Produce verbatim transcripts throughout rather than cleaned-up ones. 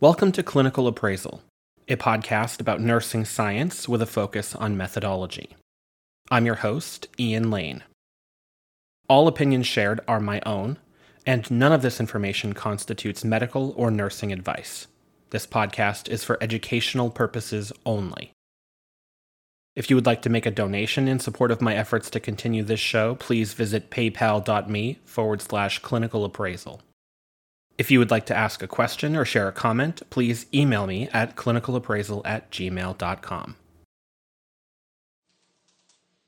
Welcome to Clinical Appraisal, a podcast about nursing science with a focus on methodology. I'm your host, Ian Lane. All opinions shared are my own, and none of this information constitutes medical or nursing advice. This podcast is for educational purposes only. If you would like to make a donation in support of my efforts to continue this show, please visit paypal.me forward slash clinical appraisal. If you would like to ask a question or share a comment, please email me at clinicalappraisal at gmail.com.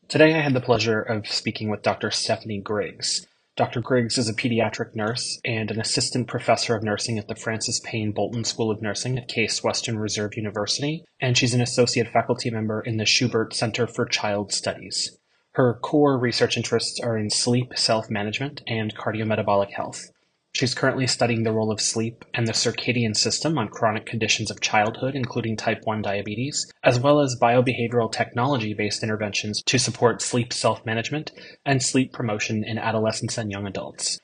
Today I had the pleasure of speaking with Doctor Stephanie Griggs. Doctor Griggs is a pediatric nurse and an assistant professor of nursing at the Francis Payne Bolton School of Nursing at Case Western Reserve University, and she's an associate faculty member in the Schubert Center for Child Studies. Her core research interests are in sleep, self-management, and cardiometabolic health. She's currently studying the role of sleep and the circadian system on chronic conditions of childhood, including type one diabetes, as well as biobehavioral technology-based interventions to support sleep self-management and sleep promotion in adolescents and young adults.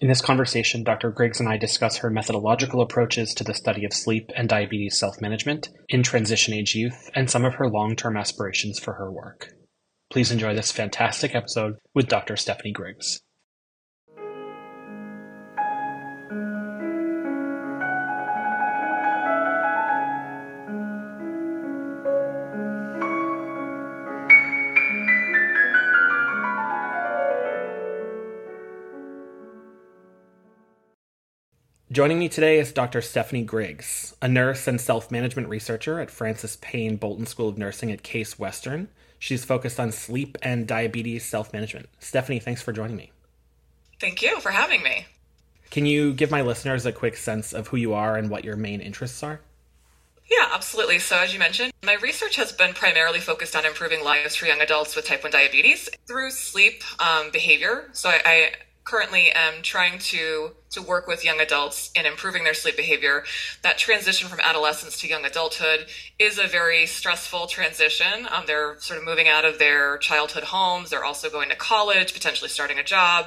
In this conversation, Doctor Griggs and I discuss her methodological approaches to the study of sleep and diabetes self-management in transition-age youth and some of her long-term aspirations for her work. Please enjoy this fantastic episode with Doctor Stephanie Griggs. Joining me today is Doctor Stephanie Griggs, a nurse and self-management researcher at Francis Payne Bolton School of Nursing at Case Western. She's focused on sleep and diabetes self-management. Stephanie, thanks for joining me. Thank you for having me. Can you give my listeners a quick sense of who you are and what your main interests are? Yeah, absolutely. So as you mentioned, my research has been primarily focused on improving lives for young adults with type one diabetes through sleep um, behavior. So I... I Currently, I'm trying to, to work with young adults in improving their sleep behavior. That transition from adolescence to young adulthood is a very stressful transition. Um, they're sort of moving out of their childhood homes. They're also going to college, potentially starting a job.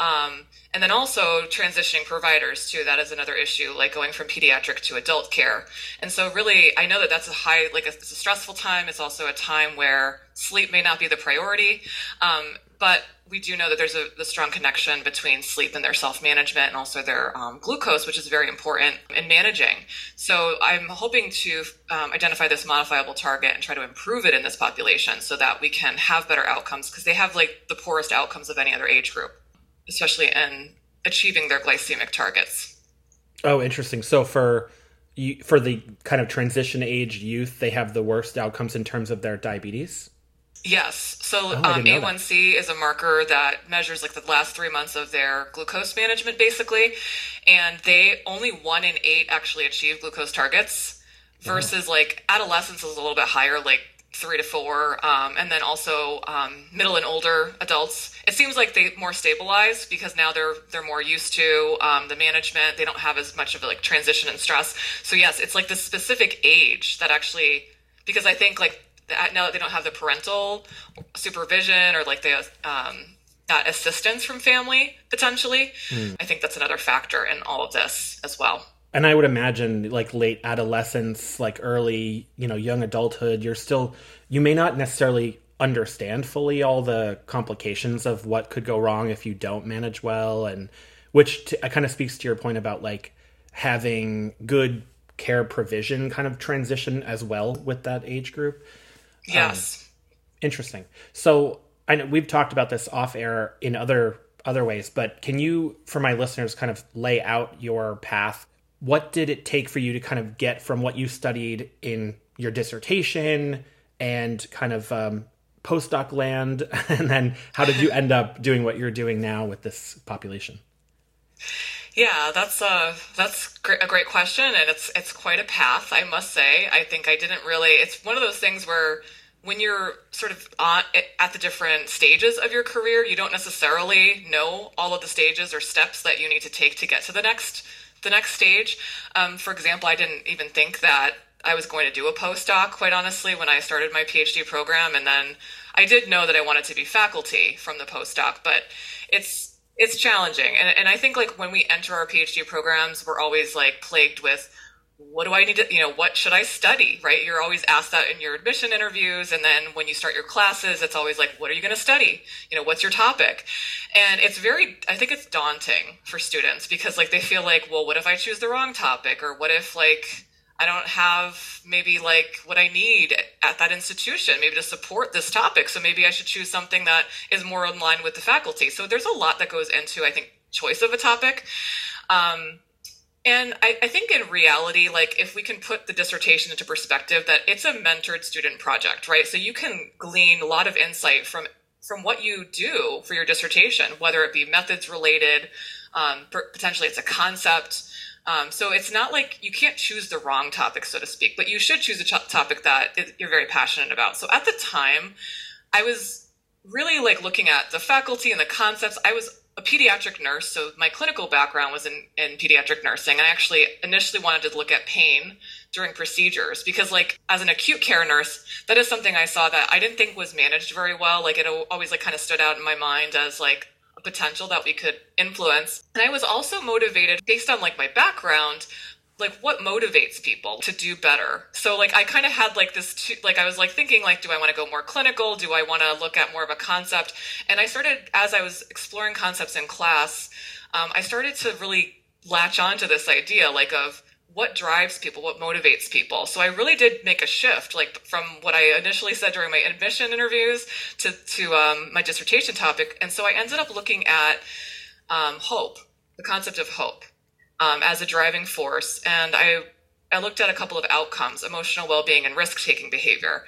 Um, and then also transitioning providers too. That is another issue, like going from pediatric to adult care. And so really, I know that that's a high, like a, it's a stressful time. It's also a time where sleep may not be the priority. Um, but we do know that there's a, a strong connection between sleep and their self-management and also their um, glucose, which is very important in managing. So I'm hoping to um, identify this modifiable target and try to improve it in this population so that we can have better outcomes, because they have like the poorest outcomes of any other age group, especially in achieving their glycemic targets. Oh, interesting. So for for the kind of transition age youth, they have the worst outcomes in terms of their diabetes? Yes. So oh, um, A one C is a marker that measures like the last three months of their glucose management, basically. And they only one in eight actually achieve glucose targets versus oh. like adolescence is a little bit higher, like three to four. Um, and then also um, middle and older adults, it seems like they more stabilized because now they're they're more used to um, the management. They don't have as much of a like transition and stress. So yes, it's like the specific age that actually, because I think like now they don't have the parental supervision or like the um, that assistance from family potentially. Mm. I think that's another factor in all of this as well. And I would imagine like late adolescence, like early, you know, young adulthood, you're still, you may not necessarily understand fully all the complications of what could go wrong if you don't manage well. And which t- kind of speaks to your point about like having good care provision kind of transition as well with that age group. Yes. Um, interesting. So I know we've talked about this off air in other other ways, but can you, for my listeners, kind of lay out your path? What did it take for you to kind of get from what you studied in your dissertation and kind of um, postdoc land? And then how did you end up doing what you're doing now with this population? Yeah, that's a, that's a great question. And it's, it's quite a path, I must say. I think I didn't really, it's one of those things where when you're sort of on, at the different stages of your career, you don't necessarily know all of the stages or steps that you need to take to get to the next, the next stage. Um, for example, I didn't even think that I was going to do a postdoc, quite honestly, when I started my PhD program. And then I did know that I wanted to be faculty from the postdoc, but it's, It's challenging. And, and I think like when we enter our PhD programs, we're always like plagued with what do I need to, you know, what should I study, right? You're always asked that in your admission interviews. And then when you start your classes, it's always like, what are you going to study? You know, what's your topic? And it's very, I think it's daunting for students because like, they feel like, well, what if I choose the wrong topic? Or what if like, I don't have maybe like what I need at that institution, maybe to support this topic. So maybe I should choose something that is more in line with the faculty. So there's a lot that goes into, I think, choice of a topic. Um, And I, I think in reality, like if we can put the dissertation into perspective, that it's a mentored student project, right? So you can glean a lot of insight from from what you do for your dissertation, whether it be methods related, um, potentially it's a concept. Um, so it's not like you can't choose the wrong topic, so to speak, but you should choose a topic that you're very passionate about. So at the time, I was really like looking at the faculty and the concepts. I was a pediatric nurse, so my clinical background was in, in pediatric nursing. I actually initially wanted to look at pain during procedures because, like, as an acute care nurse, that is something I saw that I didn't think was managed very well. Like, it always like kind of stood out in my mind as like a potential that we could influence. And I was also motivated based on like my background, like what motivates people to do better. So like, I kind of had like this, two, like I was like thinking like, do I want to go more clinical? Do I want to look at more of a concept? And I started, as I was exploring concepts in class, um, I started to really latch onto this idea like of what drives people, what motivates people. So I really did make a shift like from what I initially said during my admission interviews to, to um, my dissertation topic. And so I ended up looking at um, hope, the concept of hope. Um, as a driving force. And I, I looked at a couple of outcomes, emotional well-being and risk-taking behavior.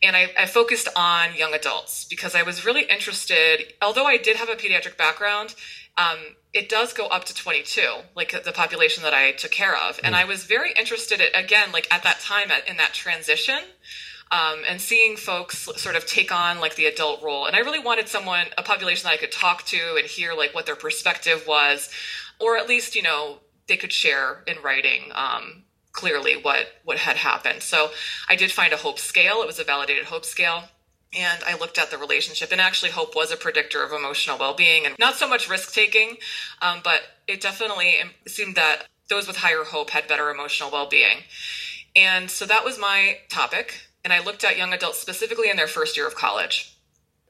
And I, I focused on young adults because I was really interested, although I did have a pediatric background, um, it does go up to twenty-two, like the population that I took care of. Mm. And I was very interested, at, again, like at that time at, in that transition um, and seeing folks sort of take on like the adult role. And I really wanted someone, a population that I could talk to and hear like what their perspective was, or at least, you know, they could share in writing um, clearly what, what had happened. So I did find a hope scale. It was a validated hope scale. And I looked at the relationship, and actually hope was a predictor of emotional well-being and not so much risk-taking, um, but it definitely seemed that those with higher hope had better emotional well-being. And so that was my topic. And I looked at young adults specifically in their first year of college.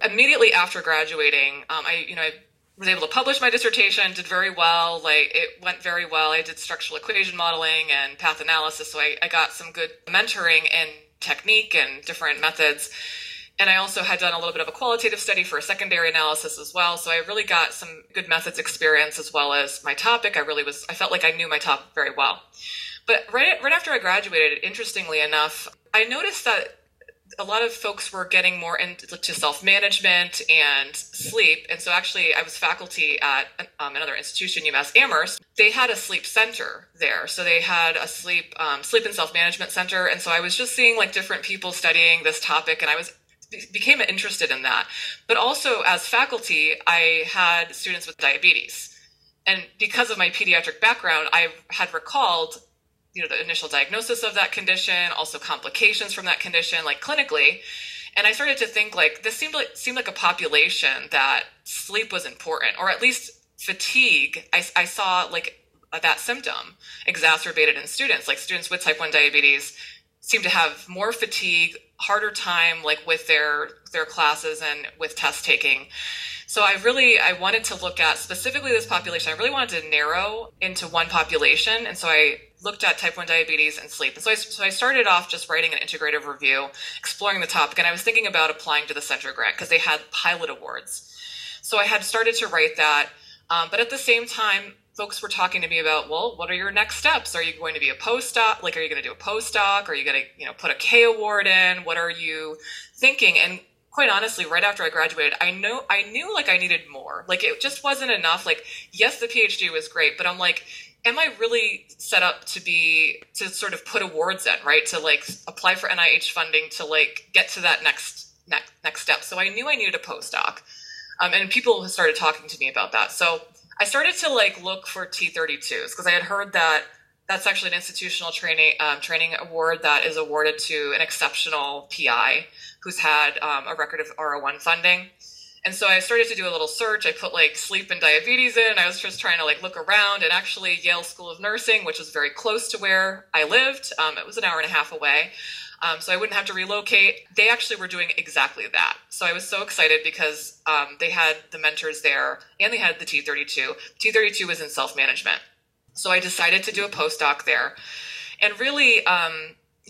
Immediately after graduating, um, I, you know, I was able to publish my dissertation, did very well, like it went very well. I did structural equation modeling and path analysis. So I, I got some good mentoring in technique and different methods. And I also had done a little bit of a qualitative study for a secondary analysis as well. So I really got some good methods experience as well as my topic. I really was, I felt like I knew my topic very well. But right, right after I graduated, interestingly enough, I noticed that a lot of folks were getting more into self-management and sleep. And so actually I was faculty at um, another institution, UMass Amherst. They had a sleep center there. So they had a sleep, um, sleep and self-management center. And so I was just seeing like different people studying this topic, and I was became interested in that. But also as faculty, I had students with diabetes. And because of my pediatric background, I had recalled you know, the initial diagnosis of that condition, also complications from that condition, like clinically. And I started to think like, this seemed like, seemed like a population that sleep was important, or at least fatigue. I, I saw like that symptom exacerbated in students, like students with type one diabetes seem to have more fatigue, harder time, like with their, their classes and with test taking. So I really, I wanted to look at specifically this population. I really wanted to narrow into one population. And so I looked at type one diabetes and sleep. And so I, so I started off just writing an integrative review, exploring the topic. And I was thinking about applying to the Center grant because they had pilot awards. So I had started to write that. Um, but at the same time, folks were talking to me about, well, what are your next steps? Are you going to be a postdoc? Like, are you going to do a postdoc? Are you going to, you know, put a K award in? What are you thinking? And quite honestly, right after I graduated, I know I knew like I needed more. Like, it just wasn't enough. Like, yes, the PhD was great, but I'm like, am I really set up to be, to sort of put awards in, right? To like apply for N I H funding to like get to that next, next, next step. So I knew I needed a postdoc. Um, and people started talking to me about that. So I started to like look for T thirty-twos because I had heard that that's actually an institutional training, um, training award that is awarded to an exceptional P I who's had um, a record of R oh one funding. And so I started to do a little search. I put like sleep and diabetes in, and I was just trying to like look around, and actually Yale School of Nursing, which is very close to where I lived, um, it was an hour and a half away. Um, so I wouldn't have to relocate. They actually were doing exactly that. So I was so excited because um, they had the mentors there and they had the T thirty-two. T thirty-two was in self-management. So I decided to do a postdoc there. And really um,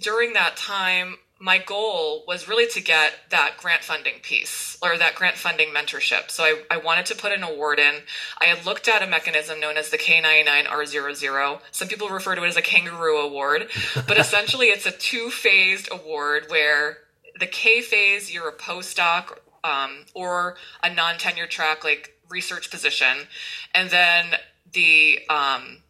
during that time, my goal was really to get that grant funding piece or that grant funding mentorship. So I, I wanted to put an award in. I had looked at a mechanism known as the K ninety-nine R zero zero. Some people refer to it as a kangaroo award, but essentially it's a two-phased award where the K phase, you're a postdoc um, or a non-tenure track like research position. And then the um,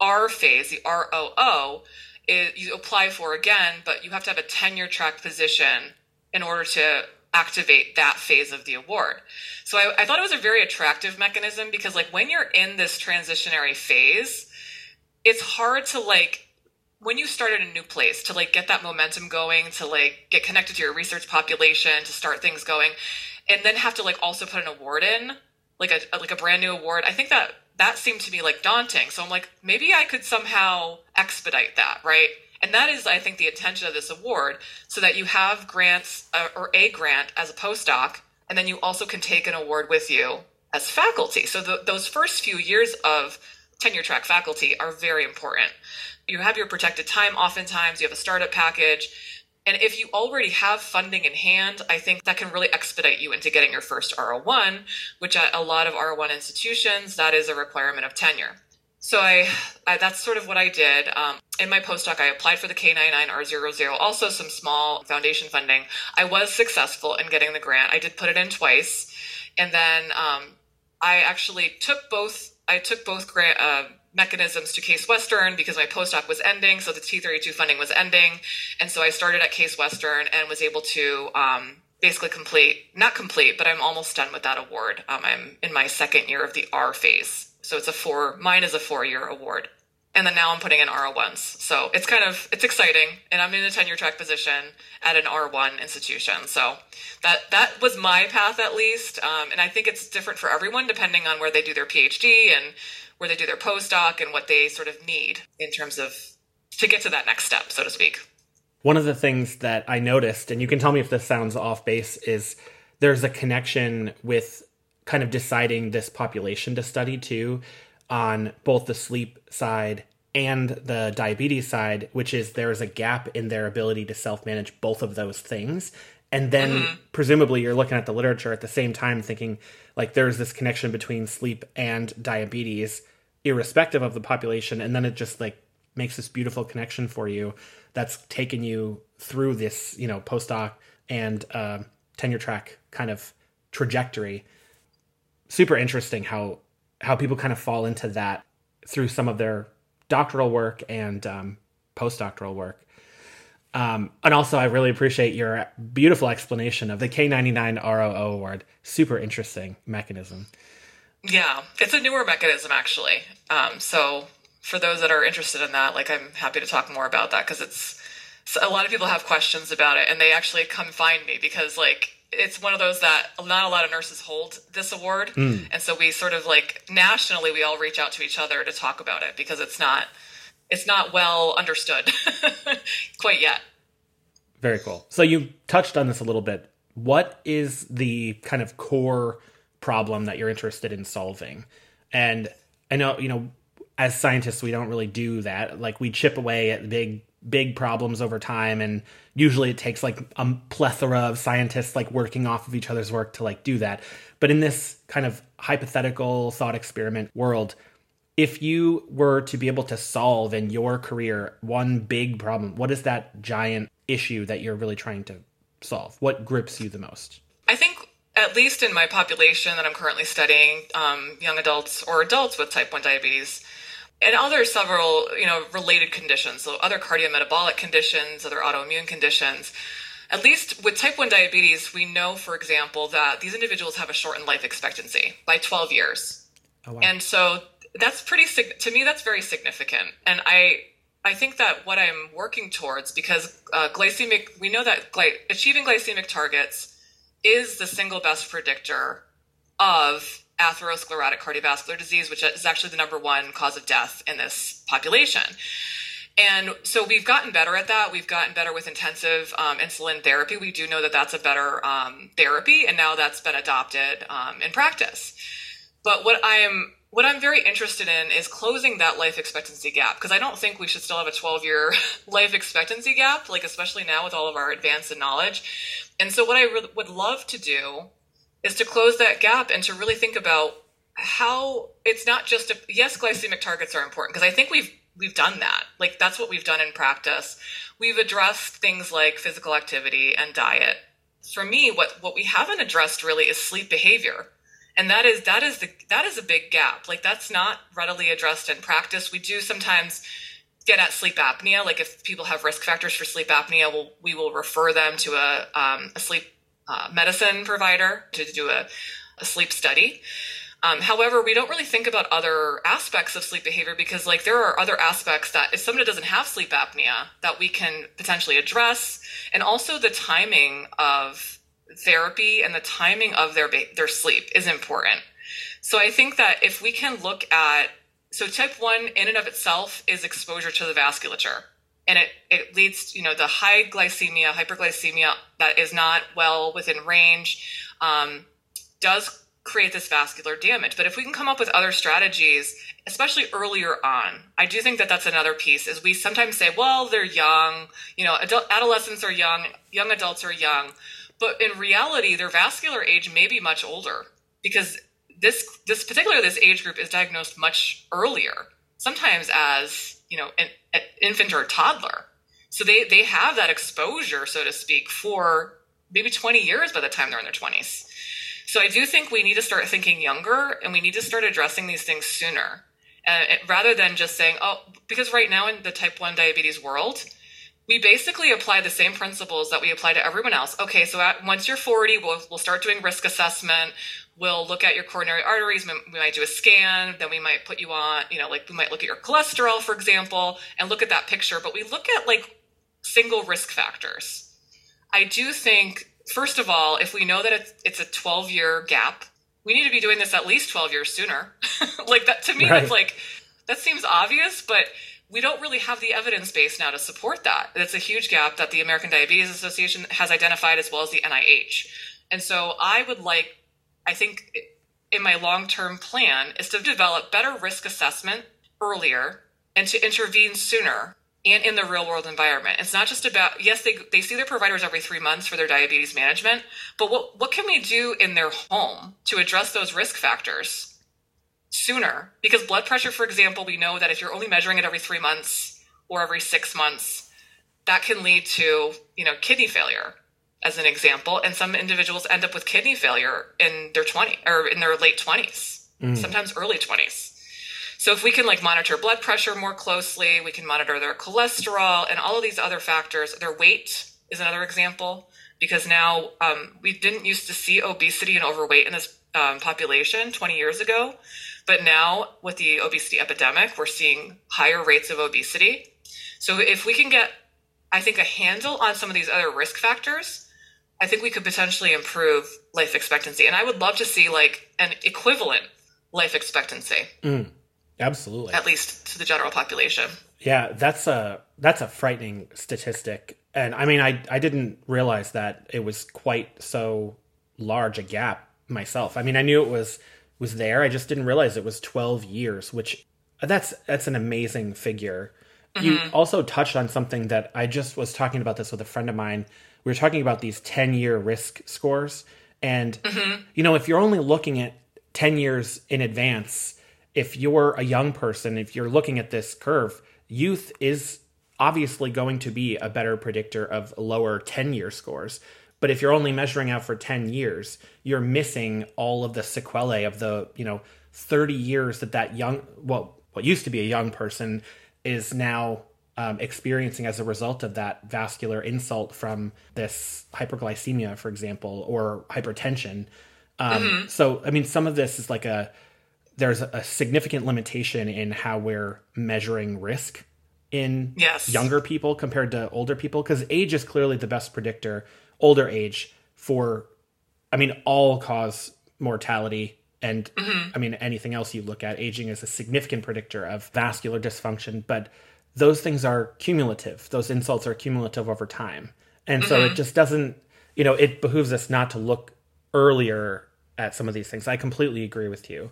R phase, the R zero zero, It, you apply for again, but you have to have a tenure track position in order to activate that phase of the award. So I, I thought it was a very attractive mechanism because like when you're in this transitionary phase, it's hard to like, when you start at a new place, to like get that momentum going, to like get connected to your research population, to start things going, and then have to like also put an award in, like a like a brand new award. I think that that seemed to me like daunting. So I'm like, maybe I could somehow expedite that, right? And that is, I think, the intention of this award, so that you have grants uh, or a grant as a postdoc, and then you also can take an award with you as faculty. So the, those first few years of tenure track faculty are very important. You have your protected time oftentimes, you have a startup package, and if you already have funding in hand, I think that can really expedite you into getting your first R zero one, which at a lot of R zero one institutions, that is a requirement of tenure. So I, I that's sort of what I did. Um, in my postdoc, I applied for the K ninety-nine R zero zero, also some small foundation funding. I was successful in getting the grant. I did put it in twice. And then um, I actually took both, I took both grant uh, mechanisms to Case Western because my postdoc was ending. So the T thirty-two funding was ending. And so I started at Case Western and was able to um, basically complete, not complete, but I'm almost done with that award. Um, I'm in my second year of the R phase. So it's a four, mine is a four year award. And then now I'm putting in R zero ones. So it's kind of, it's exciting. And I'm in a tenure track position at an R one institution. So that, that was my path at least. Um, and I think it's different for everyone depending on where they do their PhD and where they do their postdoc and what they sort of need in terms of to get to that next step, so to speak. One of the things that I noticed, and you can tell me if this sounds off base, is there's a connection with kind of deciding this population to study too on both the sleep side and the diabetes side, which is there's a gap in their ability to self-manage both of those things. And then mm-hmm. presumably you're looking at the literature at the same time thinking like there's this connection between sleep and diabetes irrespective of the population. And then it just like makes this beautiful connection for you that's taken you through this, you know, postdoc and uh, tenure track kind of trajectory. Super interesting how how people kind of fall into that through some of their doctoral work and um, postdoctoral work. Um, and also, I really appreciate your beautiful explanation of the K ninety-nine R zero zero award. Super interesting mechanism. Yeah, it's a newer mechanism, actually. Um, so for those that are interested in that, like I'm happy to talk more about that because it's a lot of people have questions about it and they actually come find me because like it's one of those that not a lot of nurses hold this award. Mm. And so we sort of like nationally, we all reach out to each other to talk about it because it's not, it's not well understood quite yet. Very cool. So you touched on this a little bit. What is the kind of core problem that you're interested in solving? And I know, you know, as scientists, we don't really do that. Like we chip away at big big problems over time. And usually it takes like a plethora of scientists like working off of each other's work to like do that. But in this kind of hypothetical thought experiment world, if you were to be able to solve in your career one big problem, what is that giant issue that you're really trying to solve? What grips you the most? I think at least in my population that I'm currently studying, um, young adults or adults with type one diabetes, and other several, you know, related conditions, so other cardiometabolic conditions, other autoimmune conditions. At least with type one diabetes, we know, for example, that these individuals have a shortened life expectancy by twelve years. Oh, wow. And so that's pretty, to me, that's very significant. And I I think that what I'm working towards, because uh, glycemic, we know that gly- achieving glycemic targets is the single best predictor of atherosclerotic cardiovascular disease, which is actually the number one cause of death in this population. And so we've gotten better at that. We've gotten better with intensive um, insulin therapy. We do know that that's a better um, therapy, and now that's been adopted um, in practice. But what I am, what I'm very interested in is closing that life expectancy gap, because I don't think we should still have a twelve-year life expectancy gap, like especially now with all of our advance in knowledge. And so what I re- would love to do is to close that gap and to really think about how it's not just a, yes, glycemic targets are important, because I think we've we've done that. Like, that's what we've done in practice. We've addressed things like physical activity and diet. For me, what, what we haven't addressed really is sleep behavior. And that is, that is the, that is a big gap. Like, that's not readily addressed in practice. We do sometimes get at sleep apnea. Like, if people have risk factors for sleep apnea, we'll, we will refer them to a, um, a sleep uh, medicine provider to do a, a sleep study. Um, however, we don't really think about other aspects of sleep behavior, because like there are other aspects that if somebody doesn't have sleep apnea that we can potentially address, and also the timing of therapy and the timing of their their sleep is important. So I think that if we can look at, so type one in and of itself is exposure to the vasculature, and it, it leads, you know, the high glycemia, hyperglycemia that is not well within range um, does create this vascular damage. But if we can come up with other strategies, especially earlier on, I do think that that's another piece, is we sometimes say, well, they're young, you know, adult, adolescents are young, young adults are young, but in reality, their vascular age may be much older, because this, this particular, this age group is diagnosed much earlier, sometimes as, you know, an, an infant or a toddler. So they, they have that exposure, so to speak, for maybe twenty years by the time they're in their twenties. So I do think we need to start thinking younger, and we need to start addressing these things sooner, uh, rather than just saying, oh, because right now in the type one diabetes world, we basically apply the same principles that we apply to everyone else. Okay, so at, once you're forty, we'll, we'll start doing risk assessment. We'll look at your coronary arteries. We, we might do a scan. Then we might put you on, you know, like we might look at your cholesterol, for example, and look at that picture. But we look at like single risk factors. I do think, first of all, if we know that it's, it's a twelve-year gap, we need to be doing this at least twelve years sooner. Like that, to me, right. That's like, that seems obvious, but we don't really have the evidence base now to support that. That's a huge gap that the American Diabetes Association has identified, as well as the N I H. And so I would like, I think in my long-term plan, is to develop better risk assessment earlier and to intervene sooner. And in the real world environment, it's not just about, yes, they they see their providers every three months for their diabetes management, but what, what can we do in their home to address those risk factors sooner? Because blood pressure, for example, we know that if you're only measuring it every three months or every six months, that can lead to, you know, kidney failure, as an example. And some individuals end up with kidney failure in their twenties or in their late twenties, mm. sometimes early twenties. So if we can like monitor blood pressure more closely, we can monitor their cholesterol and all of these other factors. Their weight is another example, because now um, we didn't used to see obesity and overweight in this um, population twenty years ago. But now with the obesity epidemic, we're seeing higher rates of obesity. So if we can get, I think, a handle on some of these other risk factors, I think we could potentially improve life expectancy. And I would love to see like an equivalent life expectancy. Mm. Absolutely. At least to the general population. Yeah, that's a that's a frightening statistic. And I mean, I, I didn't realize that it was quite so large a gap myself. I mean, I knew it was was there. I just didn't realize it was twelve years, which that's that's an amazing figure. Mm-hmm. You also touched on something that I just was talking about this with a friend of mine. We were talking about these ten-year risk scores. And, mm-hmm. you know, if you're only looking at ten years in advance, if you're a young person, if you're looking at this curve, youth is obviously going to be a better predictor of lower ten-year scores. But if you're only measuring out for ten years, you're missing all of the sequelae of the, you know, thirty years that that young, well, what used to be a young person is now um, experiencing as a result of that vascular insult from this hyperglycemia, for example, or hypertension. Um, mm-hmm. So, I mean, some of this is like a, there's a significant limitation in how we're measuring risk in yes. younger people compared to older people, because age is clearly the best predictor, older age, for I mean, all cause mortality. And mm-hmm. I mean, anything else you look at, aging is a significant predictor of vascular dysfunction, but those things are cumulative. Those insults are cumulative over time. And mm-hmm. so it just doesn't, you know, it behooves us not to look earlier at some of these things. I completely agree with you.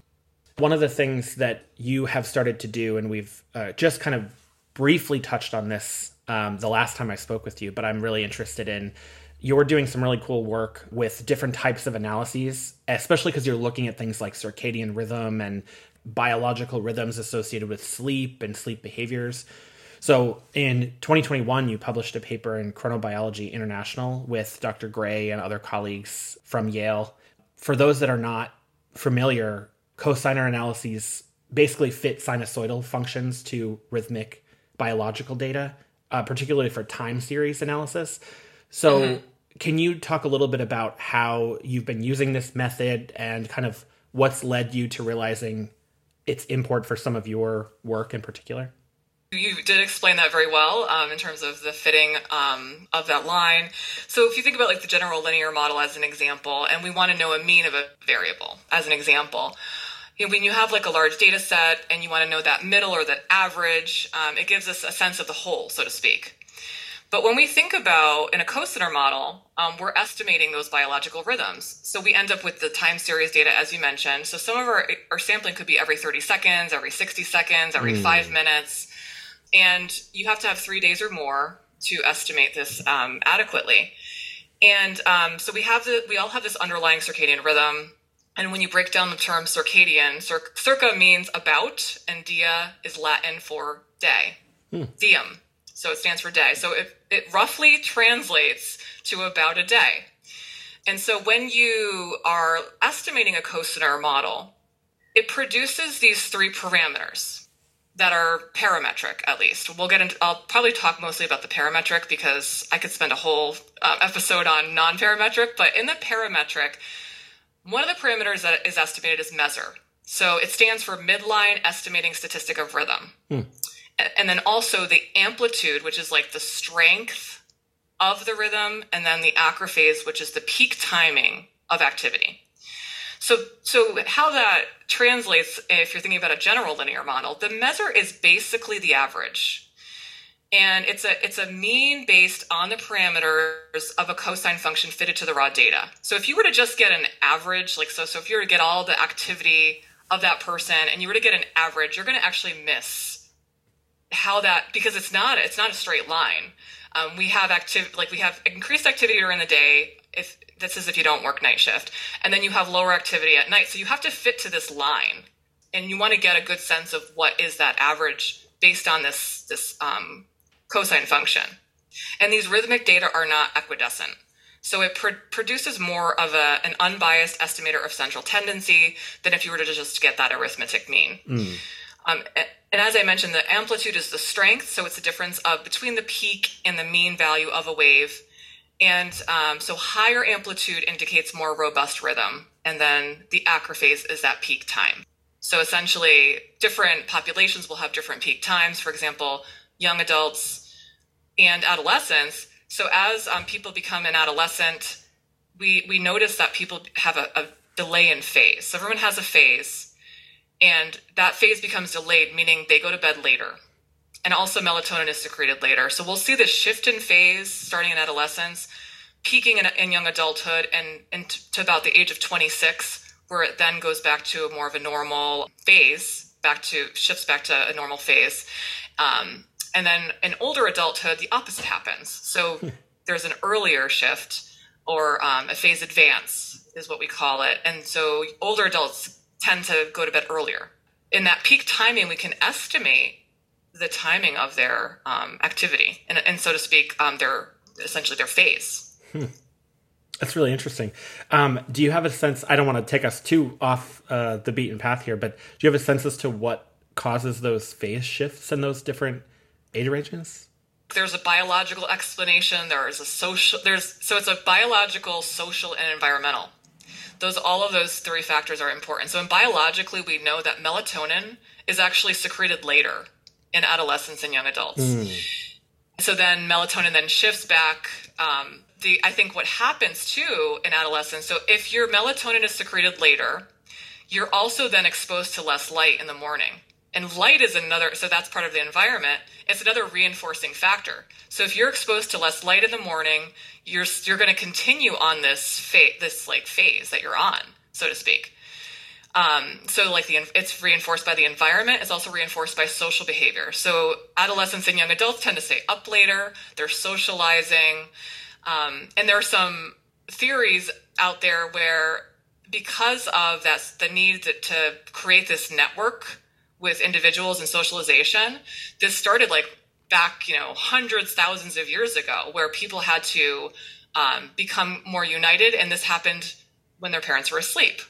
One of the things that you have started to do, and we've uh, just kind of briefly touched on this um, the last time I spoke with you, but I'm really interested in, you're doing some really cool work with different types of analyses, especially because you're looking at things like circadian rhythm and biological rhythms associated with sleep and sleep behaviors. So in twenty twenty-one, you published a paper in Chronobiology International with Doctor Gray and other colleagues from Yale. For those that are not familiar, cosinor analyses basically fit sinusoidal functions to rhythmic biological data, uh, particularly for time series analysis. So mm-hmm. can you talk a little bit about how you've been using this method and kind of what's led you to realizing its import for some of your work in particular? You did explain that very well um, in terms of the fitting um, of that line. So if you think about like the general linear model as an example, and we want to know a mean of a variable as an example, you know, when you have like a large data set and you want to know that middle or that average, um, it gives us a sense of the whole, so to speak. But when we think about in a cosinor model, um, we're estimating those biological rhythms. So we end up with the time series data, as you mentioned. So some of our, our sampling could be every thirty seconds, every sixty seconds, every mm. five minutes. And you have to have three days or more to estimate this um, adequately. And um, so we have the, we all have this underlying circadian rhythm. And when you break down the term circadian, cir- circa means about, and dia is Latin for day, mm. diem. So it stands for day. So it, it roughly translates to about a day. And so when you are estimating a cosinor model, it produces these three parameters that are parametric, at least. We'll get into, I'll probably talk mostly about the parametric because I could spend a whole uh, episode on non-parametric, but in the parametric, one of the parameters that is estimated is MESOR. So it stands for midline estimating statistic of rhythm. Hmm. And then also the amplitude, which is like the strength of the rhythm, and then the acrophase, which is the peak timing of activity. So so how that translates, if you're thinking about a general linear model, the MESOR is basically the average. And it's a it's a mean based on the parameters of a cosine function fitted to the raw data. So if you were to just get an average, like so, so if you were to get all the activity of that person and you were to get an average, you're going to actually miss how that, because it's not, it's not a straight line. Um, we have active, like we have increased activity during the day. If this is, if you don't work night shift, and then you have lower activity at night. So you have to fit to this line, and you want to get a good sense of what is that average based on this, this, um, cosine function. And these rhythmic data are not equidistant. So it pro- produces more of a, an unbiased estimator of central tendency than if you were to just get that arithmetic mean. Mm. Um, and as I mentioned, the amplitude is the strength. So it's the difference of between the peak and the mean value of a wave. And um, so higher amplitude indicates more robust rhythm. And then the acrophase is that peak time. So essentially, different populations will have different peak times. For example, young adults and adolescents. So as um, people become an adolescent, we, we notice that people have a, a delay in phase. So everyone has a phase. And that phase becomes delayed, meaning they go to bed later. And also melatonin is secreted later. So we'll see this shift in phase starting in adolescence, peaking in, in young adulthood, and, and t- to about the age of twenty-six, where it then goes back to a more of a normal phase, back to shifts back to a normal phase. Um, and then in older adulthood, the opposite happens. So there's an earlier shift, or um, a phase advance is what we call it. And so older adults tend to go to bed earlier. In that peak timing, we can estimate the timing of their um, activity and, and so to speak, um, their essentially their phase. Hmm. That's really interesting. Um, do you have a sense, I don't want to take us too off uh, the beaten path here, but do you have a sense as to what causes those phase shifts in those different age ranges? There's a biological explanation. There is a social, there's, so it's a biological, social, and environmental. Those, all of those three factors are important. So in biologically, we know that melatonin is actually secreted later in adolescents and young adults. Mm. So then melatonin then shifts back um, the I think what happens too in adolescence, so if your melatonin is secreted later, you're also then exposed to less light in the morning. And light is another, so that's part of the environment. It's another reinforcing factor. So if you're exposed to less light in the morning, you're you're going to continue on this fa- this like phase that you're on, so to speak. Um, so like the it's reinforced by the environment. It's also reinforced by social behavior. So adolescents and young adults tend to stay up later. They're socializing, um, and there are some theories out there where because of that the need to, to create this network with individuals and socialization, this started like back, you know, hundreds, thousands of years ago, where people had to um, become more united. And this happened when their parents were asleep,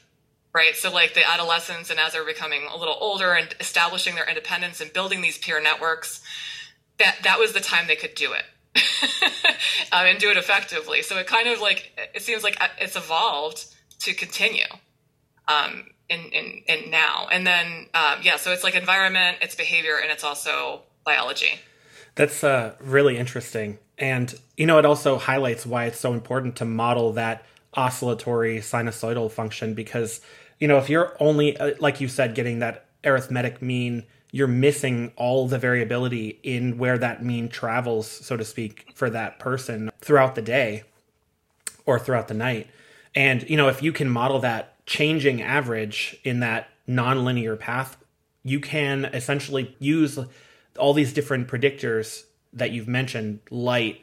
right? So like the adolescents, and as they're becoming a little older and establishing their independence and building these peer networks, that, that was the time they could do it um, and do it effectively. So it kind of like, it seems like it's evolved to continue. Um, In, in, in now. And then, um, yeah, so it's like environment, it's behavior, and it's also biology. That's uh, really interesting. And, you know, it also highlights why it's so important to model that oscillatory sinusoidal function, because, you know, if you're only, like you said, getting that arithmetic mean, you're missing all the variability in where that mean travels, so to speak, for that person throughout the day or throughout the night. And, you know, if you can model that changing average in that nonlinear path, you can essentially use all these different predictors that you've mentioned: light,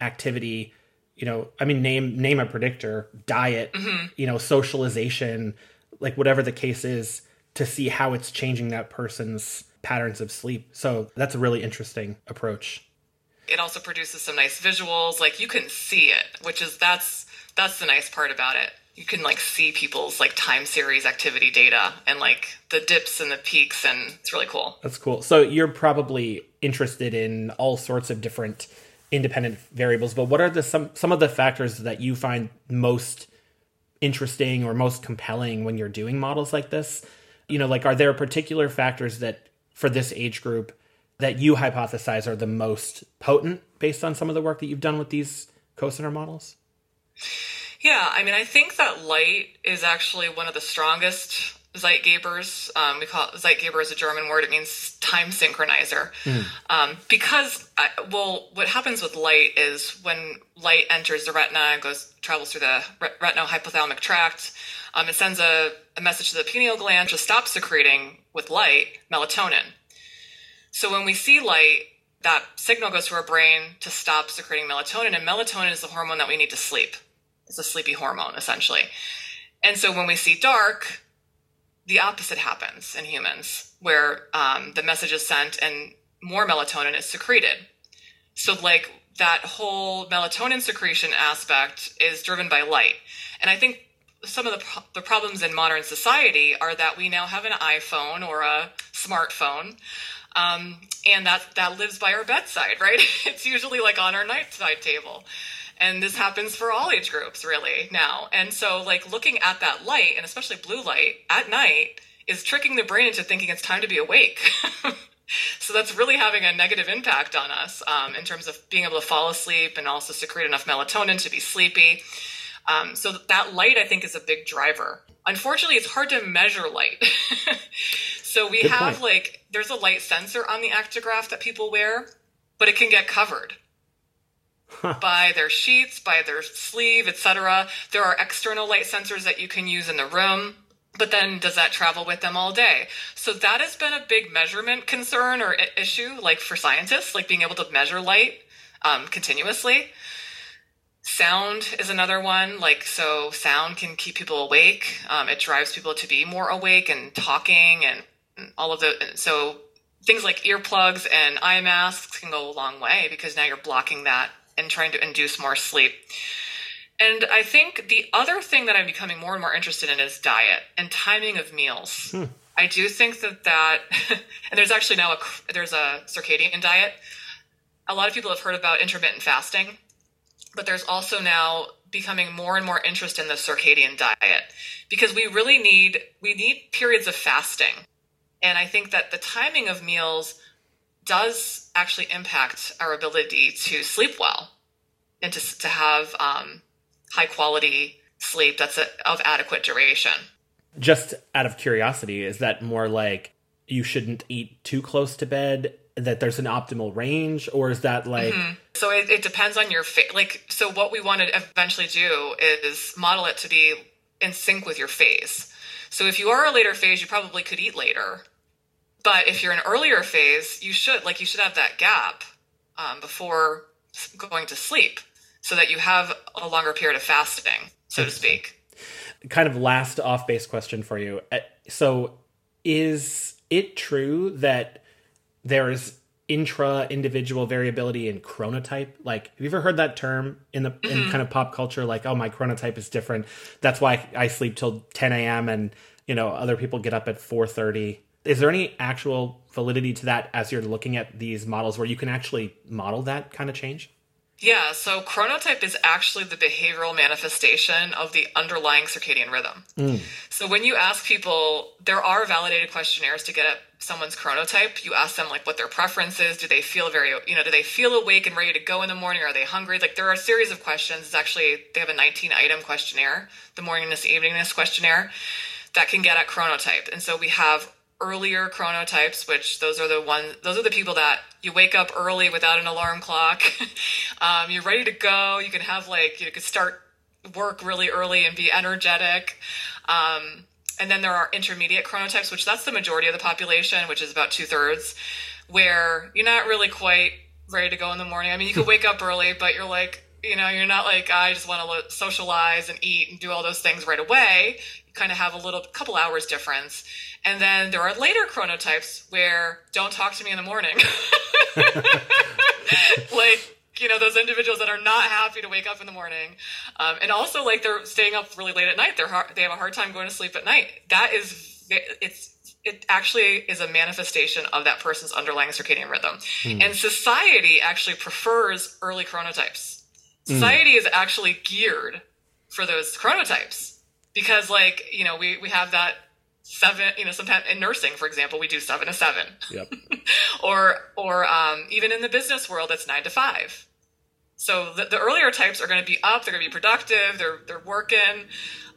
activity, you know, I mean, name name a predictor, diet, mm-hmm. you know, socialization, like whatever the case is, to see how it's changing that person's patterns of sleep. So that's a really interesting approach. It also produces some nice visuals, like you can see it, which is that's that's the nice part about it. You can like see people's like time series activity data and like the dips and the peaks, and it's really cool. That's cool. So you're probably interested in all sorts of different independent variables, but what are the some some of the factors that you find most interesting or most compelling when you're doing models like this? You know, like, are there particular factors that for this age group that you hypothesize are the most potent based on some of the work that you've done with these cosinor models? Yeah, I mean, I think that light is actually one of the strongest zeitgebers. Um, we call it, zeitgeber is a German word. It means time synchronizer. Mm. Um, because, I, well, what happens with light is when light enters the retina and goes travels through the retino-hypothalamic tract, um, it sends a, a message to the pineal gland to stop secreting with light melatonin. So when we see light, that signal goes to our brain to stop secreting melatonin, and melatonin is the hormone that we need to sleep. It's a sleepy hormone, essentially. And so when we see dark, the opposite happens in humans, where um, the message is sent and more melatonin is secreted. So like that whole melatonin secretion aspect is driven by light. And I think some of the, pro- the problems in modern society are that we now have an iPhone or a smartphone, Um, and that, that lives by our bedside, right? It's usually like on our nightside table. And this happens for all age groups really now. And so like looking at that light, and especially blue light at night, is tricking the brain into thinking it's time to be awake. So that's really having a negative impact on us, um, in terms of being able to fall asleep and also secrete enough melatonin to be sleepy. Um, so that light, I think, is a big driver. Unfortunately, it's hard to measure light. So we Good have point. like, there's a light sensor on the actigraph that people wear, but it can get covered huh. by their sheets, by their sleeve, et cetera. There are external light sensors that you can use in the room, but then does that travel with them all day? So that has been a big measurement concern or issue, like for scientists, like being able to measure light um, continuously. Sound is another one. Like, so sound can keep people awake. Um, it drives people to be more awake and talking and, and all of the, so things like earplugs and eye masks can go a long way, because now you're blocking that and trying to induce more sleep. And I think the other thing that I'm becoming more and more interested in is diet and timing of meals. Hmm. I do think that that, and there's actually now a, there's a circadian diet. A lot of people have heard about intermittent fasting, but there's also now becoming more and more interest in the circadian diet, because we really need, we need periods of fasting. And I think that the timing of meals does actually impact our ability to sleep well. and to, to have um, high quality sleep that's a, of adequate duration. Just out of curiosity, is that more like you shouldn't eat too close to bed, that there's an optimal range, or is that like... Mm-hmm. So it, it depends on your... Fa- like, so what we want to eventually do is model it to be in sync with your phase. So if you are a later phase, you probably could eat later. But if you're an earlier phase, you should, like, you should have that gap um, before going to sleep so that you have a longer period of fasting, so to speak. Kind of last off-base question for you. So is it true that there is intra-individual variability in chronotype? Like, have you ever heard that term in the mm-hmm. in kind of pop culture? Like, oh, my chronotype is different. That's why I sleep till ten a.m. and, you know, other people get up at four thirty. Is there any actual validity to that as you're looking at these models where you can actually model that kind of change? Yeah, so chronotype is actually the behavioral manifestation of the underlying circadian rhythm. Mm. So when you ask people, there are validated questionnaires to get at someone's chronotype. You ask them like what their preference is. Do they feel very, you know, do they feel awake and ready to go in the morning? Are they hungry? Like, there are a series of questions. It's actually, they have a nineteen item questionnaire, the morningness, eveningness questionnaire that can get at chronotype. And so we have earlier chronotypes, which those are the ones, those are the people that you wake up early without an alarm clock. um, you're ready to go. You can have like, you could start work really early and be energetic. Um, and then there are intermediate chronotypes, which that's the majority of the population, which is about two thirds, where you're not really quite ready to go in the morning. I mean, you could wake up early, but you're like, you know, you're not like, I just want to socialize and eat and do all those things right away. You kind of have a little couple hours difference. And then there are later chronotypes where don't talk to me in the morning. Like, you know, those individuals that are not happy to wake up in the morning. Um, and also like they're staying up really late at night. They're hard, they have a hard time going to sleep at night. That is, it's, it actually is a manifestation of that person's underlying circadian rhythm. Mm. And society actually prefers early chronotypes. Society mm. is actually geared for those chronotypes because like, you know, we, we have that, seven, you know, sometimes in nursing, for example, we do seven to seven. Yep. or or um, even in the business world, it's nine to five. So the, the earlier types are going to be up. They're going to be productive. They're they're working.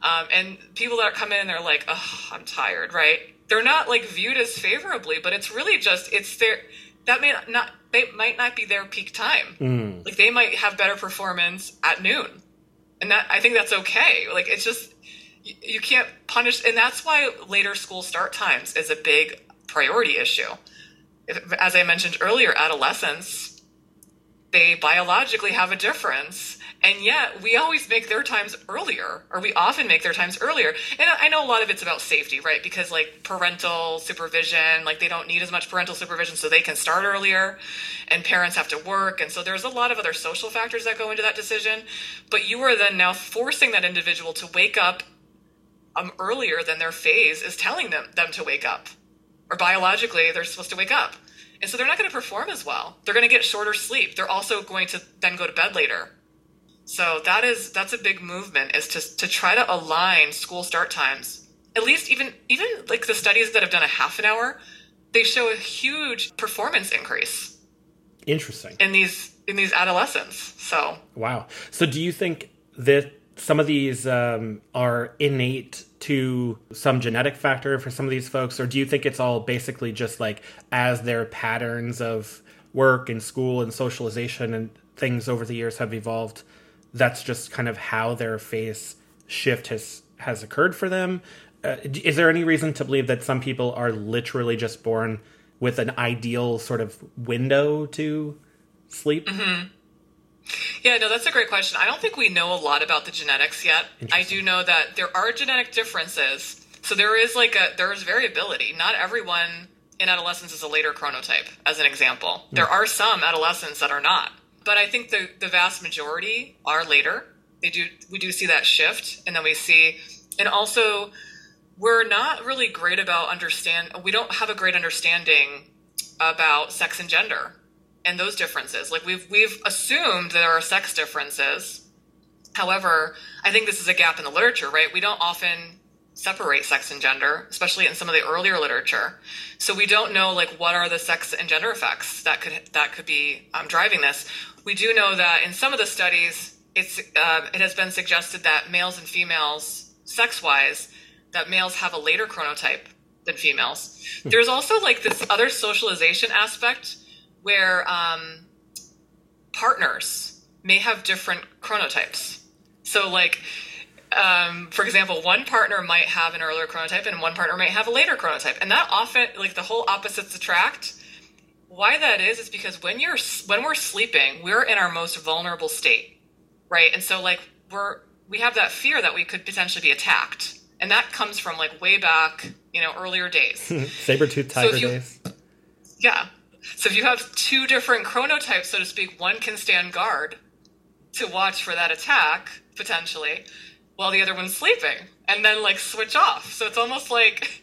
Um, and people that come in, they're like, oh, I'm tired, right? They're not like viewed as favorably, but it's really just it's their that may not they might not be their peak time. Mm. Like they might have better performance at noon, and that I think that's okay. Like it's just. You can't punish, and that's why later school start times is a big priority issue. As I mentioned earlier, adolescents, they biologically have a difference, and yet we always make their times earlier, or we often make their times earlier. And I know a lot of it's about safety, right? Because like parental supervision, like they don't need as much parental supervision, so they can start earlier, and parents have to work. And so there's a lot of other social factors that go into that decision, but you are then now forcing that individual to wake up Um, earlier than their phase is telling them them to wake up, or biologically they're supposed to wake up, and so they're not going to perform as well. They're going to get shorter sleep. They're also going to then go to bed later. So that is that's a big movement is to to try to align school start times. At least even even like the studies that have done a half an hour, they show a huge performance increase. Interesting. In these in these adolescents. So wow. So do you think that some of these um, are innate to some genetic factor for some of these folks? Or do you think it's all basically just like as their patterns of work and school and socialization and things over the years have evolved, that's just kind of how their phase shift has, has occurred for them? Uh, is there any reason to believe that some people are literally just born with an ideal sort of window to sleep? Mm-hmm. Yeah, no, that's a great question. I don't think we know a lot about the genetics yet. I do know that there are genetic differences. So there is like a, there is variability. Not everyone in adolescence is a later chronotype, as an example. Mm. There are some adolescents that are not. But I think the, the vast majority are later. They do, we do see that shift. And then we see, and also we're not really great about understand. We don't have a great understanding about sex and gender. And those differences, like we've we've assumed there are sex differences. However, I think this is a gap in the literature, right? We don't often separate sex and gender, especially in some of the earlier literature. So we don't know like what are the sex and gender effects that could that could be um, driving this. We do know that in some of the studies, it's uh, it has been suggested that males and females, sex-wise, that males have a later chronotype than females. There's also like this other socialization aspect where um, partners may have different chronotypes. So like, um, for example, one partner might have an earlier chronotype and one partner might have a later chronotype. And that often, like the whole opposites attract. Why that is, is because when you're, when we're sleeping, we're in our most vulnerable state, right? And so like we're, we have that fear that we could potentially be attacked. And that comes from like way back, you know, earlier days. Saber-tooth tiger so you, days. Yeah. So if you have two different chronotypes, so to speak, one can stand guard to watch for that attack, potentially, while the other one's sleeping, and then like switch off. So it's almost like,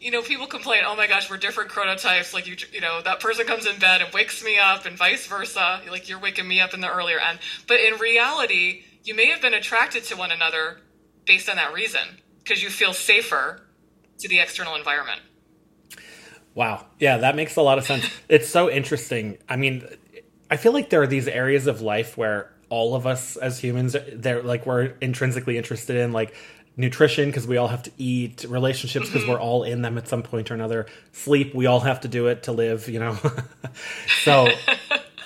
you know, people complain, oh my gosh, we're different chronotypes. Like, you you know, that person comes in bed and wakes me up and vice versa. Like you're waking me up in the earlier end. But in reality, you may have been attracted to one another based on that reason, because you feel safer to the external environment. Wow. Yeah, that makes a lot of sense. It's so interesting. I mean, I feel like there are these areas of life where all of us as humans, they're like, we're intrinsically interested in, like nutrition, because we all have to eat, relationships, because mm-hmm. we're all in them at some point or another, sleep, we all have to do it to live, you know? So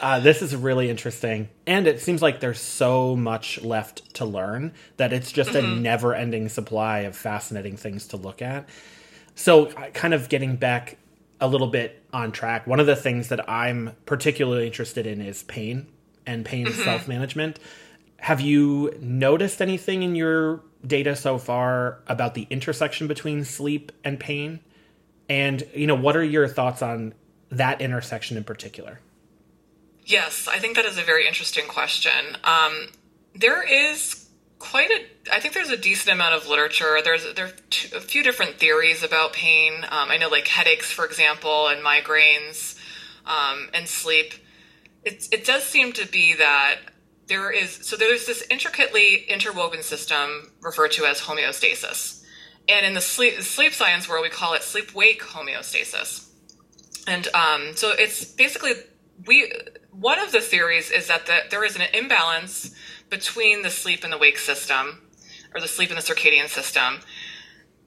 uh, this is really interesting. And it seems like there's so much left to learn that it's just mm-hmm. a never ending supply of fascinating things to look at. So kind of getting back a little bit on track, one of the things that I'm particularly interested in is pain and pain mm-hmm. self-management. Have you noticed anything in your data so far about the intersection between sleep and pain? And, you know, what are your thoughts on that intersection in particular? Yes, I think that is a very interesting question. Um, there is quite a, I think there's a decent amount of literature. There's there are two, a few different theories about pain. Um, I know like headaches, for example, and migraines, um, and sleep. It, it does seem to be that there is, so there's this intricately interwoven system referred to as homeostasis. And in the sleep, sleep science world, we call it sleep-wake homeostasis. And um, so it's basically, we one of the theories is that the, there is an imbalance between the sleep and the wake system, or the sleep and the circadian system,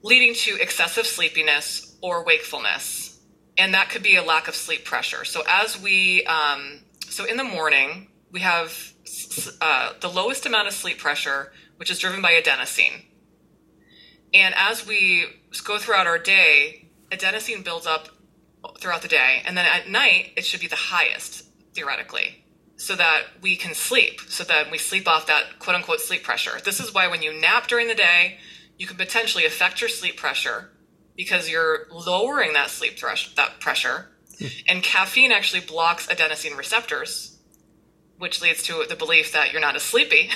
leading to excessive sleepiness or wakefulness. And that could be a lack of sleep pressure. So as we, um, so in the morning, we have uh, the lowest amount of sleep pressure, which is driven by adenosine. And as we go throughout our day, adenosine builds up throughout the day. And then at night, it should be the highest, theoretically, so that we can sleep, so that we sleep off that quote unquote sleep pressure. This is why when you nap during the day, you can potentially affect your sleep pressure because you're lowering that sleep thresh, that pressure. And caffeine actually blocks adenosine receptors, which leads to the belief that you're not as sleepy.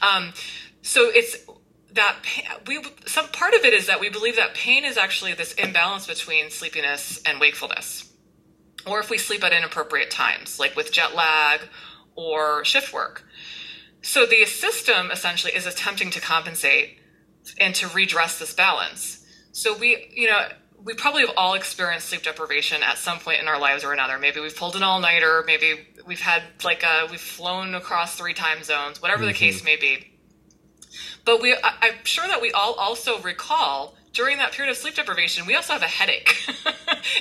um, so it's that we, some part of it is that we believe that pain is actually this imbalance between sleepiness and wakefulness. Or if we sleep at inappropriate times, like with jet lag or shift work. So the system essentially is attempting to compensate and to redress this balance. So we, you know, we probably have all experienced sleep deprivation at some point in our lives or another. Maybe we've pulled an all-nighter, maybe we've had like a, we've flown across three time zones, whatever mm-hmm. the case may be. But we, I, I'm sure that we all also recall during that period of sleep deprivation, we also have a headache.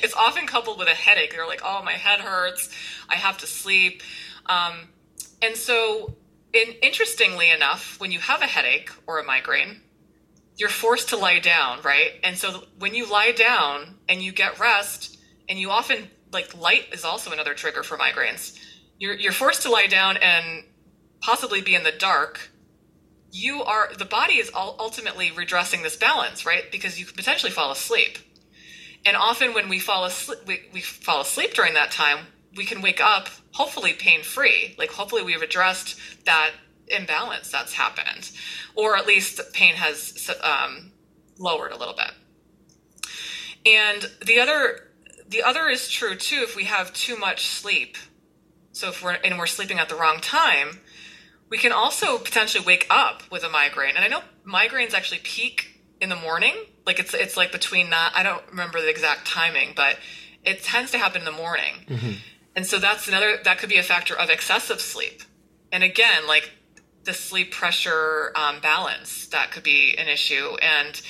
It's often coupled with a headache. They're like, oh, my head hurts. I have to sleep. Um, and so in, interestingly enough, when you have a headache or a migraine, you're forced to lie down, right? And so when you lie down and you get rest, and you often, like light is also another trigger for migraines. You're, you're forced to lie down and possibly be in the dark. You are, the body is ultimately redressing this balance, right? Because you could potentially fall asleep. And often when we fall asleep, we, we fall asleep during that time, we can wake up, hopefully pain-free. Like hopefully we've addressed that imbalance that's happened, or at least pain has um, lowered a little bit. And the other, the other is true too, if we have too much sleep. So if we're, and we're sleeping at the wrong time, we can also potentially wake up with a migraine. And I know migraines actually peak in the morning. Like it's it's like between that, I don't remember the exact timing, but it tends to happen in the morning. Mm-hmm. And so that's another, that could be a factor of excessive sleep. And again, like the sleep pressure um, balance, that could be an issue. And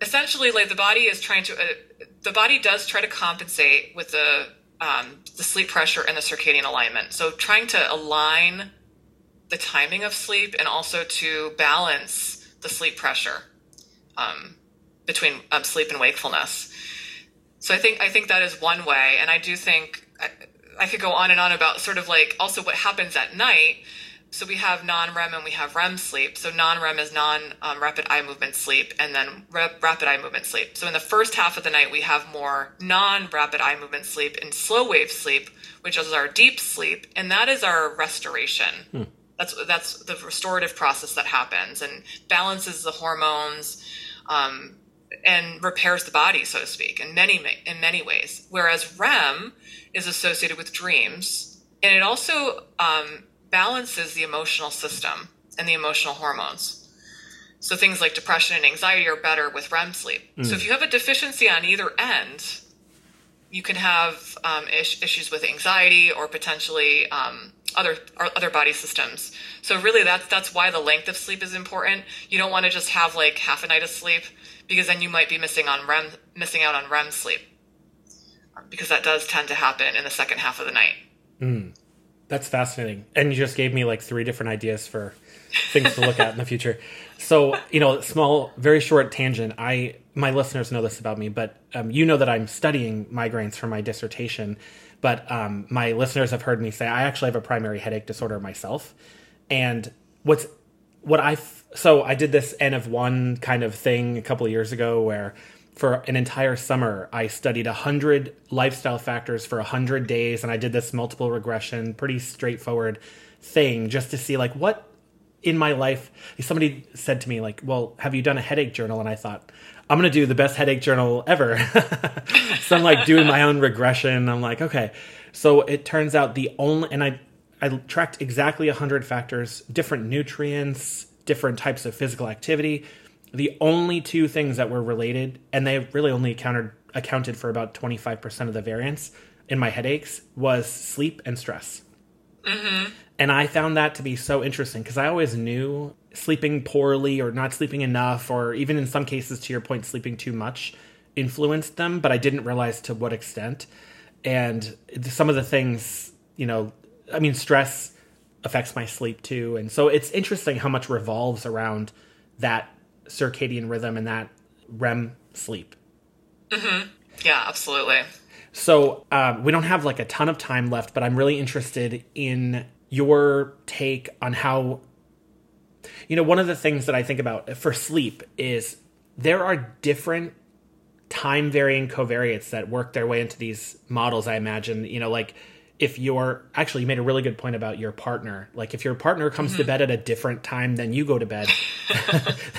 essentially, like the body is trying to, uh, the body does try to compensate with the um, the sleep pressure and the circadian alignment. So trying to align the timing of sleep and also to balance the sleep pressure um, between um, sleep and wakefulness. So I think I think that is one way. And I do think I, I could go on and on about sort of like also what happens at night. So we have non-R E M and we have R E M sleep. So non-R E M is non-rapid um, eye movement sleep, and then rep, rapid eye movement sleep. So in the first half of the night, we have more non-rapid eye movement sleep and slow wave sleep, which is our deep sleep. And that is our restoration. Hmm. That's that's the restorative process that happens and balances the hormones um, and repairs the body, so to speak, in many, in many ways. Whereas R E M is associated with dreams, and it also um, balances the emotional system and the emotional hormones. So things like depression and anxiety are better with R E M sleep. Mm. So if you have a deficiency on either end, you can have um, is- issues with anxiety or potentially um, other or other body systems. So really that's, that's why the length of sleep is important. You don't want to just have like half a night of sleep, because then you might be missing on R E M, missing out on R E M sleep, because that does tend to happen in the second half of the night. Mm. That's fascinating. And you just gave me like three different ideas for things to look at in the future. So, you know, small, very short tangent. I, my listeners know this about me, but um, you know that I'm studying migraines for my dissertation, but um, my listeners have heard me say, I actually have a primary headache disorder myself. And what's, what I, so I did this N of one kind of thing a couple of years ago where for an entire summer, I studied one hundred lifestyle factors for one hundred days, and I did this multiple regression, pretty straightforward thing just to see, like, what in my life... Somebody said to me, like, well, have you done a headache journal? And I thought, I'm going to do the best headache journal ever. So I'm, like, doing my own regression. I'm like, okay. So it turns out the only... And I, I tracked exactly one hundred factors, different nutrients, different types of physical activity. The only two things that were related, and they really only accounted, accounted for about twenty-five percent of the variance in my headaches, was sleep and stress. Mm-hmm. And I found that to be so interesting because I always knew sleeping poorly or not sleeping enough, or even in some cases, to your point, sleeping too much influenced them, but I didn't realize to what extent. And some of the things, you know, I mean, stress affects my sleep too. And so it's interesting how much revolves around that circadian rhythm and that R E M sleep. Mm-hmm. Yeah, absolutely. So um, we don't have like a ton of time left, but I'm really interested in your take on how, you know, one of the things that I think about for sleep is there are different time varying covariates that work their way into these models. I imagine, you know, like if you're actually, you made a really good point about your partner. Like if your partner comes mm-hmm. to bed at a different time than you go to bed,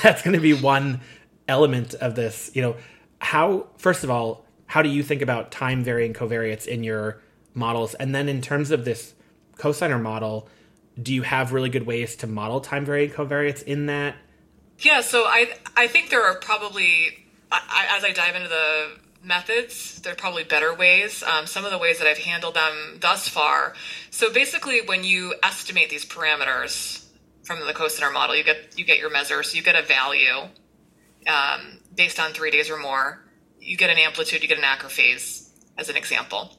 that's going to be one element of this. You know, how, first of all, how do you think about time varying covariates in your models? And then in terms of this cosinor model, do you have really good ways to model time varying covariates in that? Yeah. So I, I think there are probably, I, as I dive into the methods, there are probably better ways. Um, some of the ways that I've handled them thus far. So basically when you estimate these parameters from the cosinor model, you get you get your MESOR, so you get a value um, based on three days or more. You get an amplitude, you get an acrophase, as an example.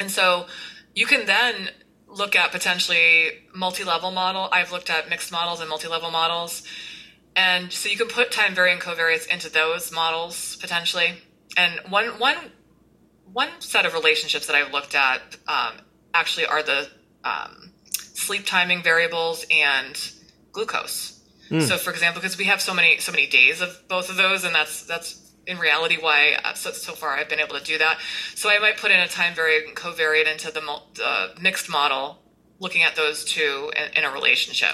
And so you can then look at potentially multi-level model. I've looked at mixed models and multi-level models. And so you can put time-varying covariates into those models, potentially. And one, one, one set of relationships that I've looked at um, actually are the... Um, sleep timing variables and glucose. Mm. So for example, because we have so many, so many days of both of those, and that's, that's in reality why uh, so, so far I've been able to do that. So I might put in a time variant covariate into the uh, mixed model, looking at those two in, in a relationship.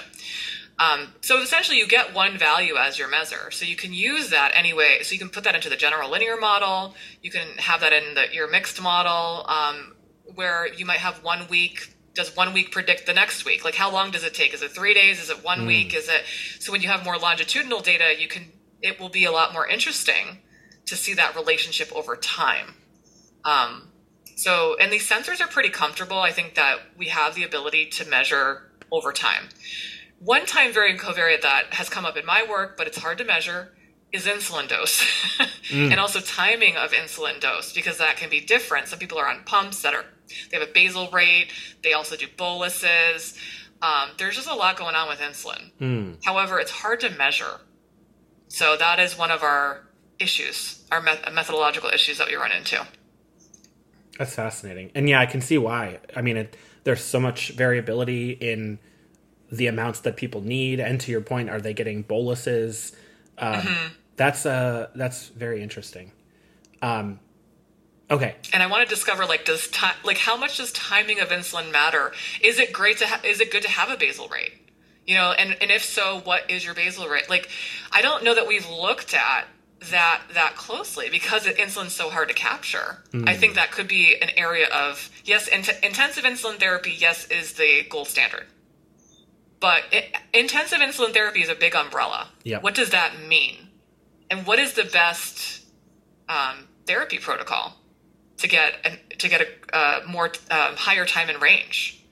Um, so essentially you get one value as your MESOR. So you can use that anyway. So you can put that into the general linear model. You can have that in the, your mixed model, um, where you might have one week. Does one week predict the next week? Like how long does it take? Is it three days? Is it one mm. week? Is it, so when you have more longitudinal data, you can it will be a lot more interesting to see that relationship over time. Um, so, and these sensors are pretty comfortable. I think that we have the ability to measure over time. One time variant covariate that has come up in my work, but it's hard to measure, is insulin dose mm. and also timing of insulin dose, because that can be different. Some people are on pumps that are, they have a basal rate. They also do boluses. Um, there's just a lot going on with insulin. Mm. However, it's hard to measure. So that is one of our issues, our me- methodological issues that we run into. That's fascinating. And yeah, I can see why. I mean, it, there's so much variability in the amounts that people need. And to your point, are they getting boluses? Um, mm-hmm. That's uh, that's very interesting. Um, okay. And I want to discover, like, does time, like, how much does timing of insulin matter? Is it great to ha- is it good to have a basal rate? You know, and, and if so, what is your basal rate? Like, I don't know that we've looked at that that closely because insulin's so hard to capture. Mm. I think that could be an area of, yes, int- intensive insulin therapy, yes, is the gold standard. But it, intensive insulin therapy is a big umbrella. Yep. What does that mean? And what is the best um, therapy protocol to get an, to get a uh, more uh, higher time in range?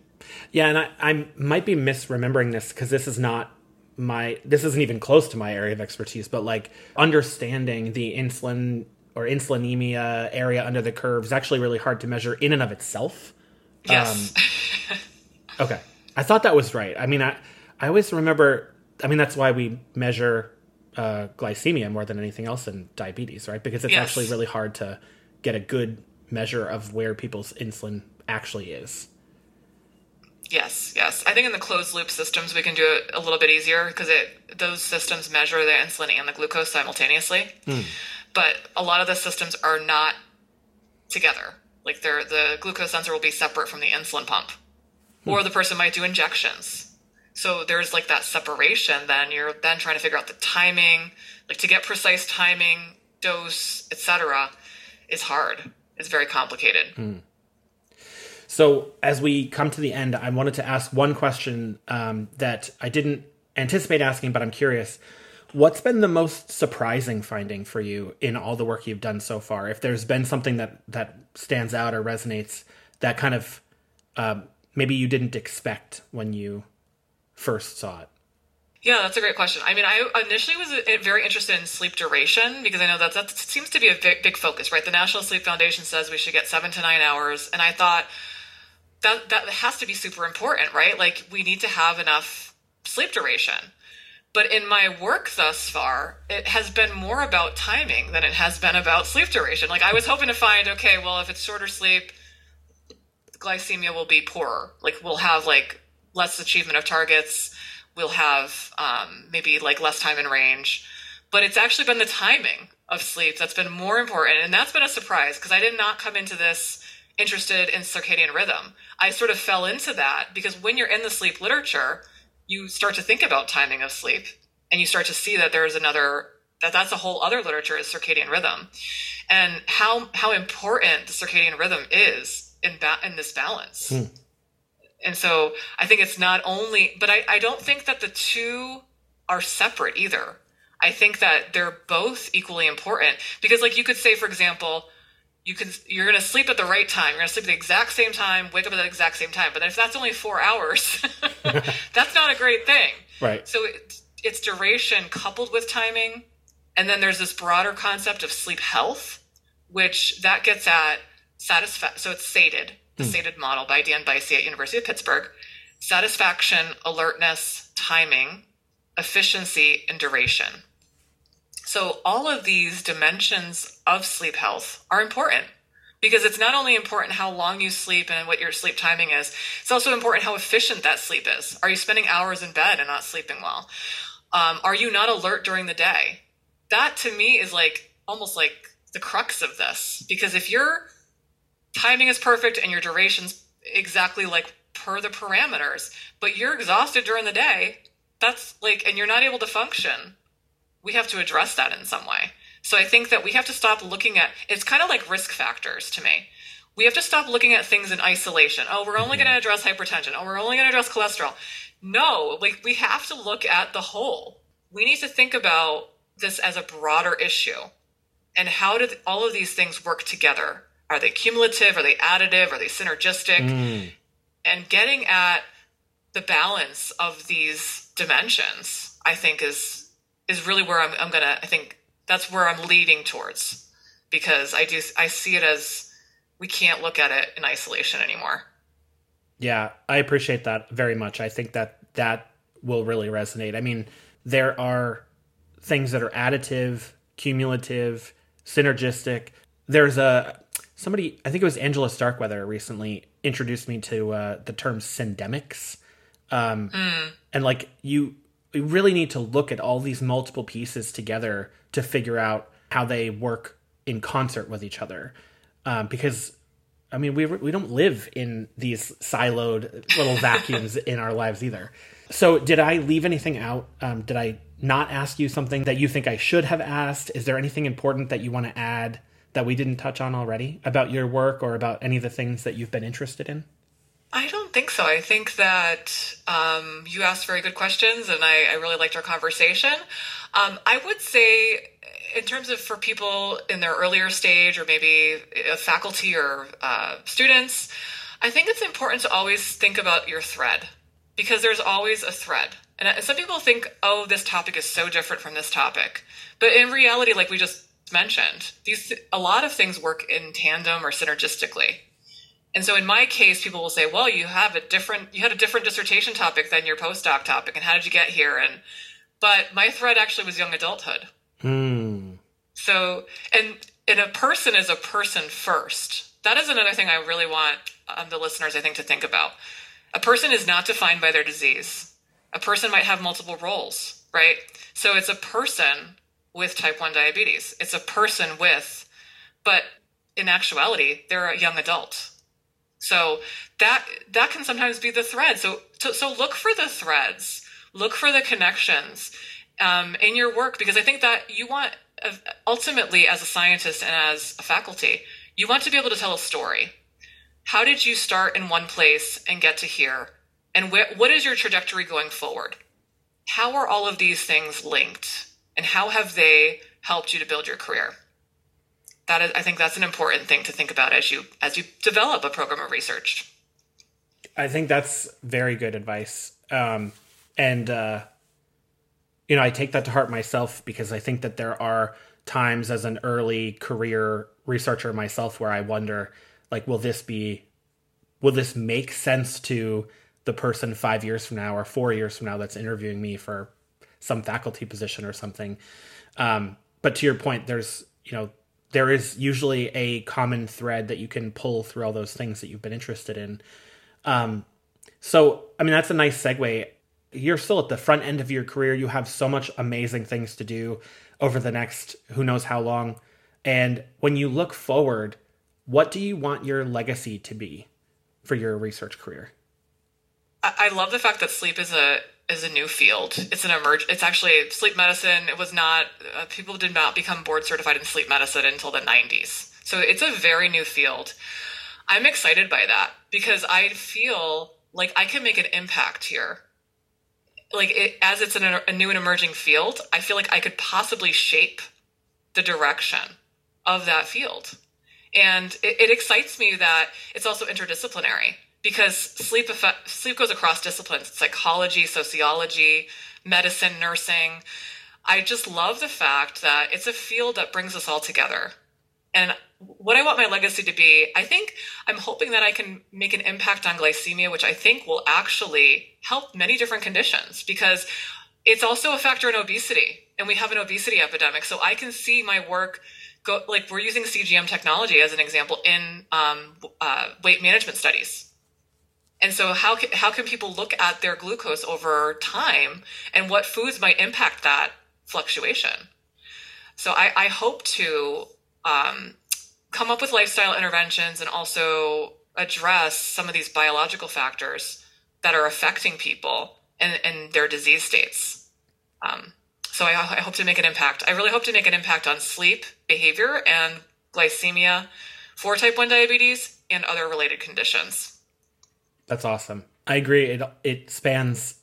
Yeah, and I, I might be misremembering this because this is not my this isn't even close to my area of expertise. But like understanding the insulin or insulinemia area under the curve is actually really hard to measure in and of itself. Yes. Um, okay. I thought that was right. I mean, I, I always remember, I mean, that's why we measure uh, glycemia more than anything else in diabetes, right? Because it's yes. actually really hard to get a good measure of where people's insulin actually is. Yes, yes. I think in the closed loop systems, we can do it a little bit easier because it those systems measure the insulin and the glucose simultaneously. Mm. But a lot of the systems are not together. Like they're, the glucose sensor will be separate from the insulin pump. Or the person might do injections. So there's like that separation. Then you're then trying to figure out the timing, like to get precise timing, dose, et cetera, is hard. It's very complicated. Mm. So as we come to the end, I wanted to ask one question um, that I didn't anticipate asking, but I'm curious. What's been the most surprising finding for you in all the work you've done so far? If there's been something that, that stands out or resonates that kind of... Um, maybe you didn't expect when you first saw it? Yeah, that's a great question. I mean, I initially was very interested in sleep duration because I know that that seems to be a big, big focus, right? The National Sleep Foundation says we should get seven to nine hours. And I thought that that has to be super important, right? Like we need to have enough sleep duration. But in my work thus far, it has been more about timing than it has been about sleep duration. Like I was hoping to find, okay, well, if it's shorter sleep, glycemia will be poorer. Like we'll have like less achievement of targets. We'll have um, maybe like less time in range, but it's actually been the timing of sleep that's been more important. And that's been a surprise because I did not come into this interested in circadian rhythm. I sort of fell into that because when you're in the sleep literature, you start to think about timing of sleep and you start to see that there's another, that that's a whole other literature is circadian rhythm and how, how important the circadian rhythm is in, ba- in this balance. Hmm. And so I think it's not only, but I, I don't think that the two are separate either. I think that they're both equally important because like you could say, for example, you can, you're going to sleep at the right time. You're going to sleep at the exact same time, wake up at the exact same time. But if that's only four hours, that's not a great thing. Right. So it, it's duration coupled with timing. And then there's this broader concept of sleep health, which that gets at Satisfa- so it's SATED, the mm. SATED model by Dan Bicey at University of Pittsburgh. Satisfaction, alertness, timing, efficiency, and duration. So all of these dimensions of sleep health are important because it's not only important how long you sleep and what your sleep timing is, it's also important how efficient that sleep is. Are you spending hours in bed and not sleeping well? Um, are you not alert during the day? That to me is like almost like the crux of this because if you're timing is perfect and your duration's exactly like per the parameters, but you're exhausted during the day. That's like, and you're not able to function. We have to address that in some way. So I think that we have to stop looking at, it's kind of like risk factors to me. We have to stop looking at things in isolation. Oh, we're only going to address hypertension. Oh, we're only going to address cholesterol. No, like we have to look at the whole. We need to think about this as a broader issue? And how do all of these things work together? Are they cumulative? Are they additive? Are they synergistic? Mm. And getting at the balance of these dimensions, I think, is is really where I'm, I'm going to, I think that's where I'm leading towards, because I do, I see it as we can't look at it in isolation anymore. Yeah, I appreciate that very much. I think that that will really resonate. I mean, there are things that are additive, cumulative, synergistic. There's a, somebody, I think it was Angela Starkweather recently introduced me to uh, the term syndemics. Um, mm. And like you, you really need to look at all these multiple pieces together to figure out how they work in concert with each other. Um, because, I mean, we we don't live in these siloed little vacuums in our lives either. So did I leave anything out? Um, did I not ask you something that you think I should have asked? Is there anything important that you want to add that we didn't touch on already about your work or about any of the things that you've been interested in? I don't think so. I think that um, you asked very good questions, and I, I really liked our conversation. Um, I would say, in terms of for people in their earlier stage or maybe faculty or uh, students, I think it's important to always think about your thread, because there's always a thread. And some people think, oh, this topic is so different from this topic. But in reality, like we just mentioned, these a lot of things work in tandem or synergistically. And so in my case, people will say, well, you have a different, you had a different dissertation topic than your postdoc topic. And how did you get here? And, but my thread actually was young adulthood. Hmm. So, and, and a person is a person first. That is another thing I really want um, the listeners, I think, to think about. A person is not defined by their disease. A person might have multiple roles, right? So it's a person with type one diabetes. It's a person with, but in actuality, they're a young adult. So that that can sometimes be the thread. So so, so look for the threads, look for the connections um, in your work, because I think that you want, ultimately as a scientist and as a faculty, you want to be able to tell a story. How did you start in one place and get to here? And wh- what is your trajectory going forward? How are all of these things linked? And how have they helped you to build your career? That is, I think that's an important thing to think about as you as you develop a program of research. I think that's very good advice. Um, and, uh, you know, I take that to heart myself, because I think that there are times as an early career researcher myself where I wonder, like, will this be, will this make sense to the person five years from now or four years from now that's interviewing me for some faculty position or something? Um, but to your point, there's, you know, there is usually a common thread that you can pull through all those things that you've been interested in. Um, so, I mean, that's a nice segue. You're still at the front end of your career. You have so much amazing things to do over the next who knows how long. And when you look forward, what do you want your legacy to be for your research career? I love the fact that sleep is a is a new field. It's an emerge. It's actually sleep medicine. It was not, uh, people did not become board certified in sleep medicine until the nineties. So it's a very new field. I'm excited by that, because I feel like I can make an impact here. Like it, as it's an, a new and emerging field, I feel like I could possibly shape the direction of that field. And it, it excites me that it's also interdisciplinary. Because sleep effect, sleep goes across disciplines, psychology, sociology, medicine, nursing. I just love the fact that it's a field that brings us all together. And what I want my legacy to be, I think I'm hoping that I can make an impact on glycemia, which I think will actually help many different conditions, because it's also a factor in obesity, and we have an obesity epidemic. So I can see my work go, like we're using C G M technology as an example in um, uh, weight management studies. And so how can, how can people look at their glucose over time, and what foods might impact that fluctuation? So I, I hope to um, come up with lifestyle interventions and also address some of these biological factors that are affecting people and, and their disease states. Um, so I, I hope to make an impact. I really hope to make an impact on sleep, behavior, and glycemia for type one diabetes and other related conditions. That's awesome. I agree. It it spans,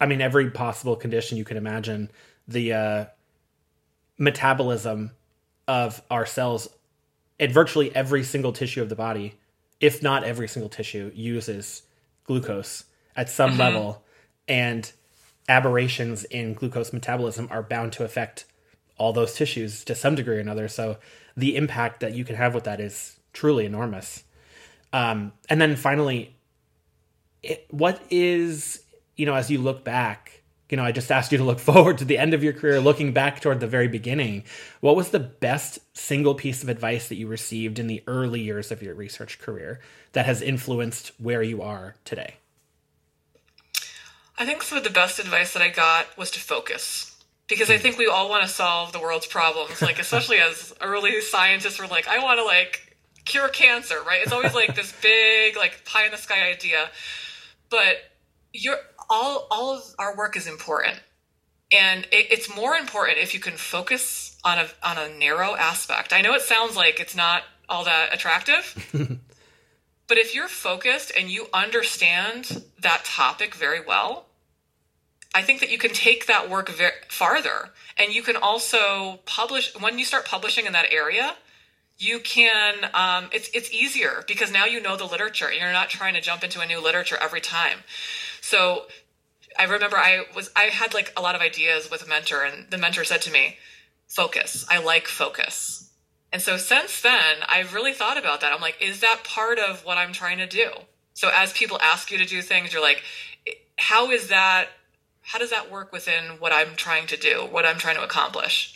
I mean, every possible condition you can imagine. The uh, metabolism of our cells in virtually every single tissue of the body, if not every single tissue, uses glucose at some mm-hmm. level, and aberrations in glucose metabolism are bound to affect all those tissues to some degree or another. So the impact that you can have with that is truly enormous. Um, and then finally, it, what is, you know, as you look back, you know, I just asked you to look forward to the end of your career, looking back toward the very beginning, what was the best single piece of advice that you received in the early years of your research career that has influenced where you are today? I think some of the best advice that I got was to focus. Because I think we all want to solve the world's problems, like especially as early scientists, we're like, I want to like cure cancer, right? It's always like this big like pie in the sky idea, but you're all all of our work is important, and it, it's more important if you can focus on a on a narrow aspect. I know it sounds like it's not all that attractive, but if you're focused and you understand that topic very well, I think that you can take that work ver- farther, and you can also publish. When you start publishing in that area, you can, um, it's, it's easier because now you know the literature and you're not trying to jump into a new literature every time. So I remember I was, I had like a lot of ideas with a mentor, and the mentor said to me, focus. I like focus. And so since then I've really thought about that. I'm like, is that part of what I'm trying to do? So as people ask you to do things, you're like, how is that? How does that work within what I'm trying to do, what I'm trying to accomplish?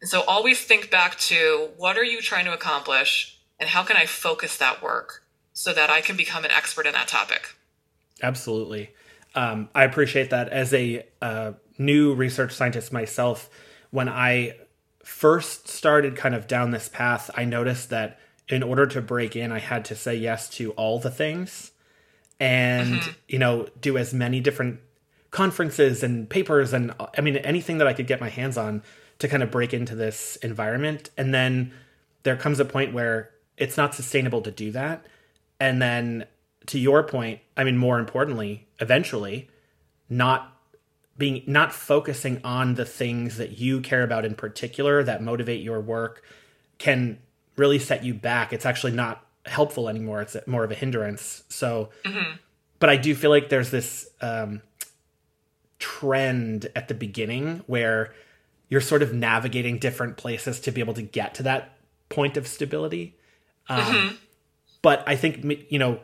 And so always think back to, what are you trying to accomplish, and how can I focus that work so that I can become an expert in that topic? Absolutely. Um, I appreciate that. As a uh, new research scientist myself, when I first started kind of down this path, I noticed that in order to break in, I had to say yes to all the things and, mm-hmm. you know, do as many different conferences and papers and I mean anything that I could get my hands on to kind of break into this environment. And then there comes a point where it's not sustainable to do that. And then to your point, I mean, more importantly, eventually not being not focusing on the things that you care about in particular that motivate your work can really set you back. It's actually not helpful anymore. It's more of a hindrance. So mm-hmm. but I do feel like there's this um trend at the beginning where you're sort of navigating different places to be able to get to that point of stability. Um, mm-hmm. But I think, you know,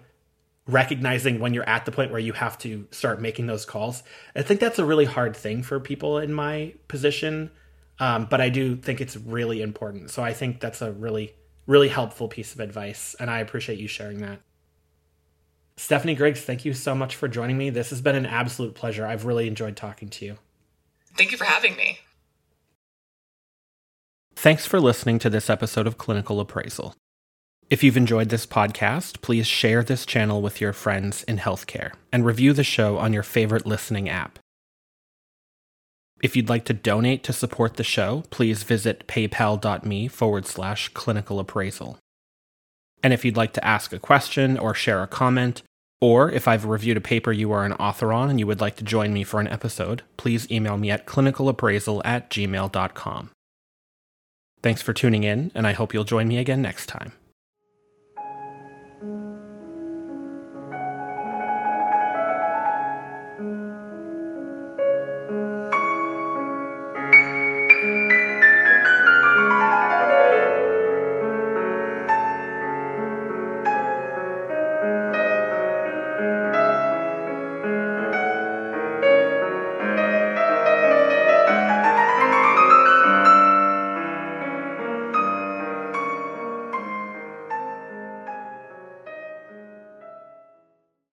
recognizing when you're at the point where you have to start making those calls, I think that's a really hard thing for people in my position. Um, but I do think it's really important. So I think that's a really, really helpful piece of advice. And I appreciate you sharing that. Stephanie Griggs, thank you so much for joining me. This has been an absolute pleasure. I've really enjoyed talking to you. Thank you for having me. Thanks for listening to this episode of Clinical Appraisal. If you've enjoyed this podcast, please share this channel with your friends in healthcare and review the show on your favorite listening app. If you'd like to donate to support the show, please visit paypal.me forward slash clinical appraisal. And if you'd like to ask a question or share a comment, or if I've reviewed a paper you are an author on and you would like to join me for an episode, please email me at clinicalappraisal at gmail.com. Thanks for tuning in, and I hope you'll join me again next time. Thank you.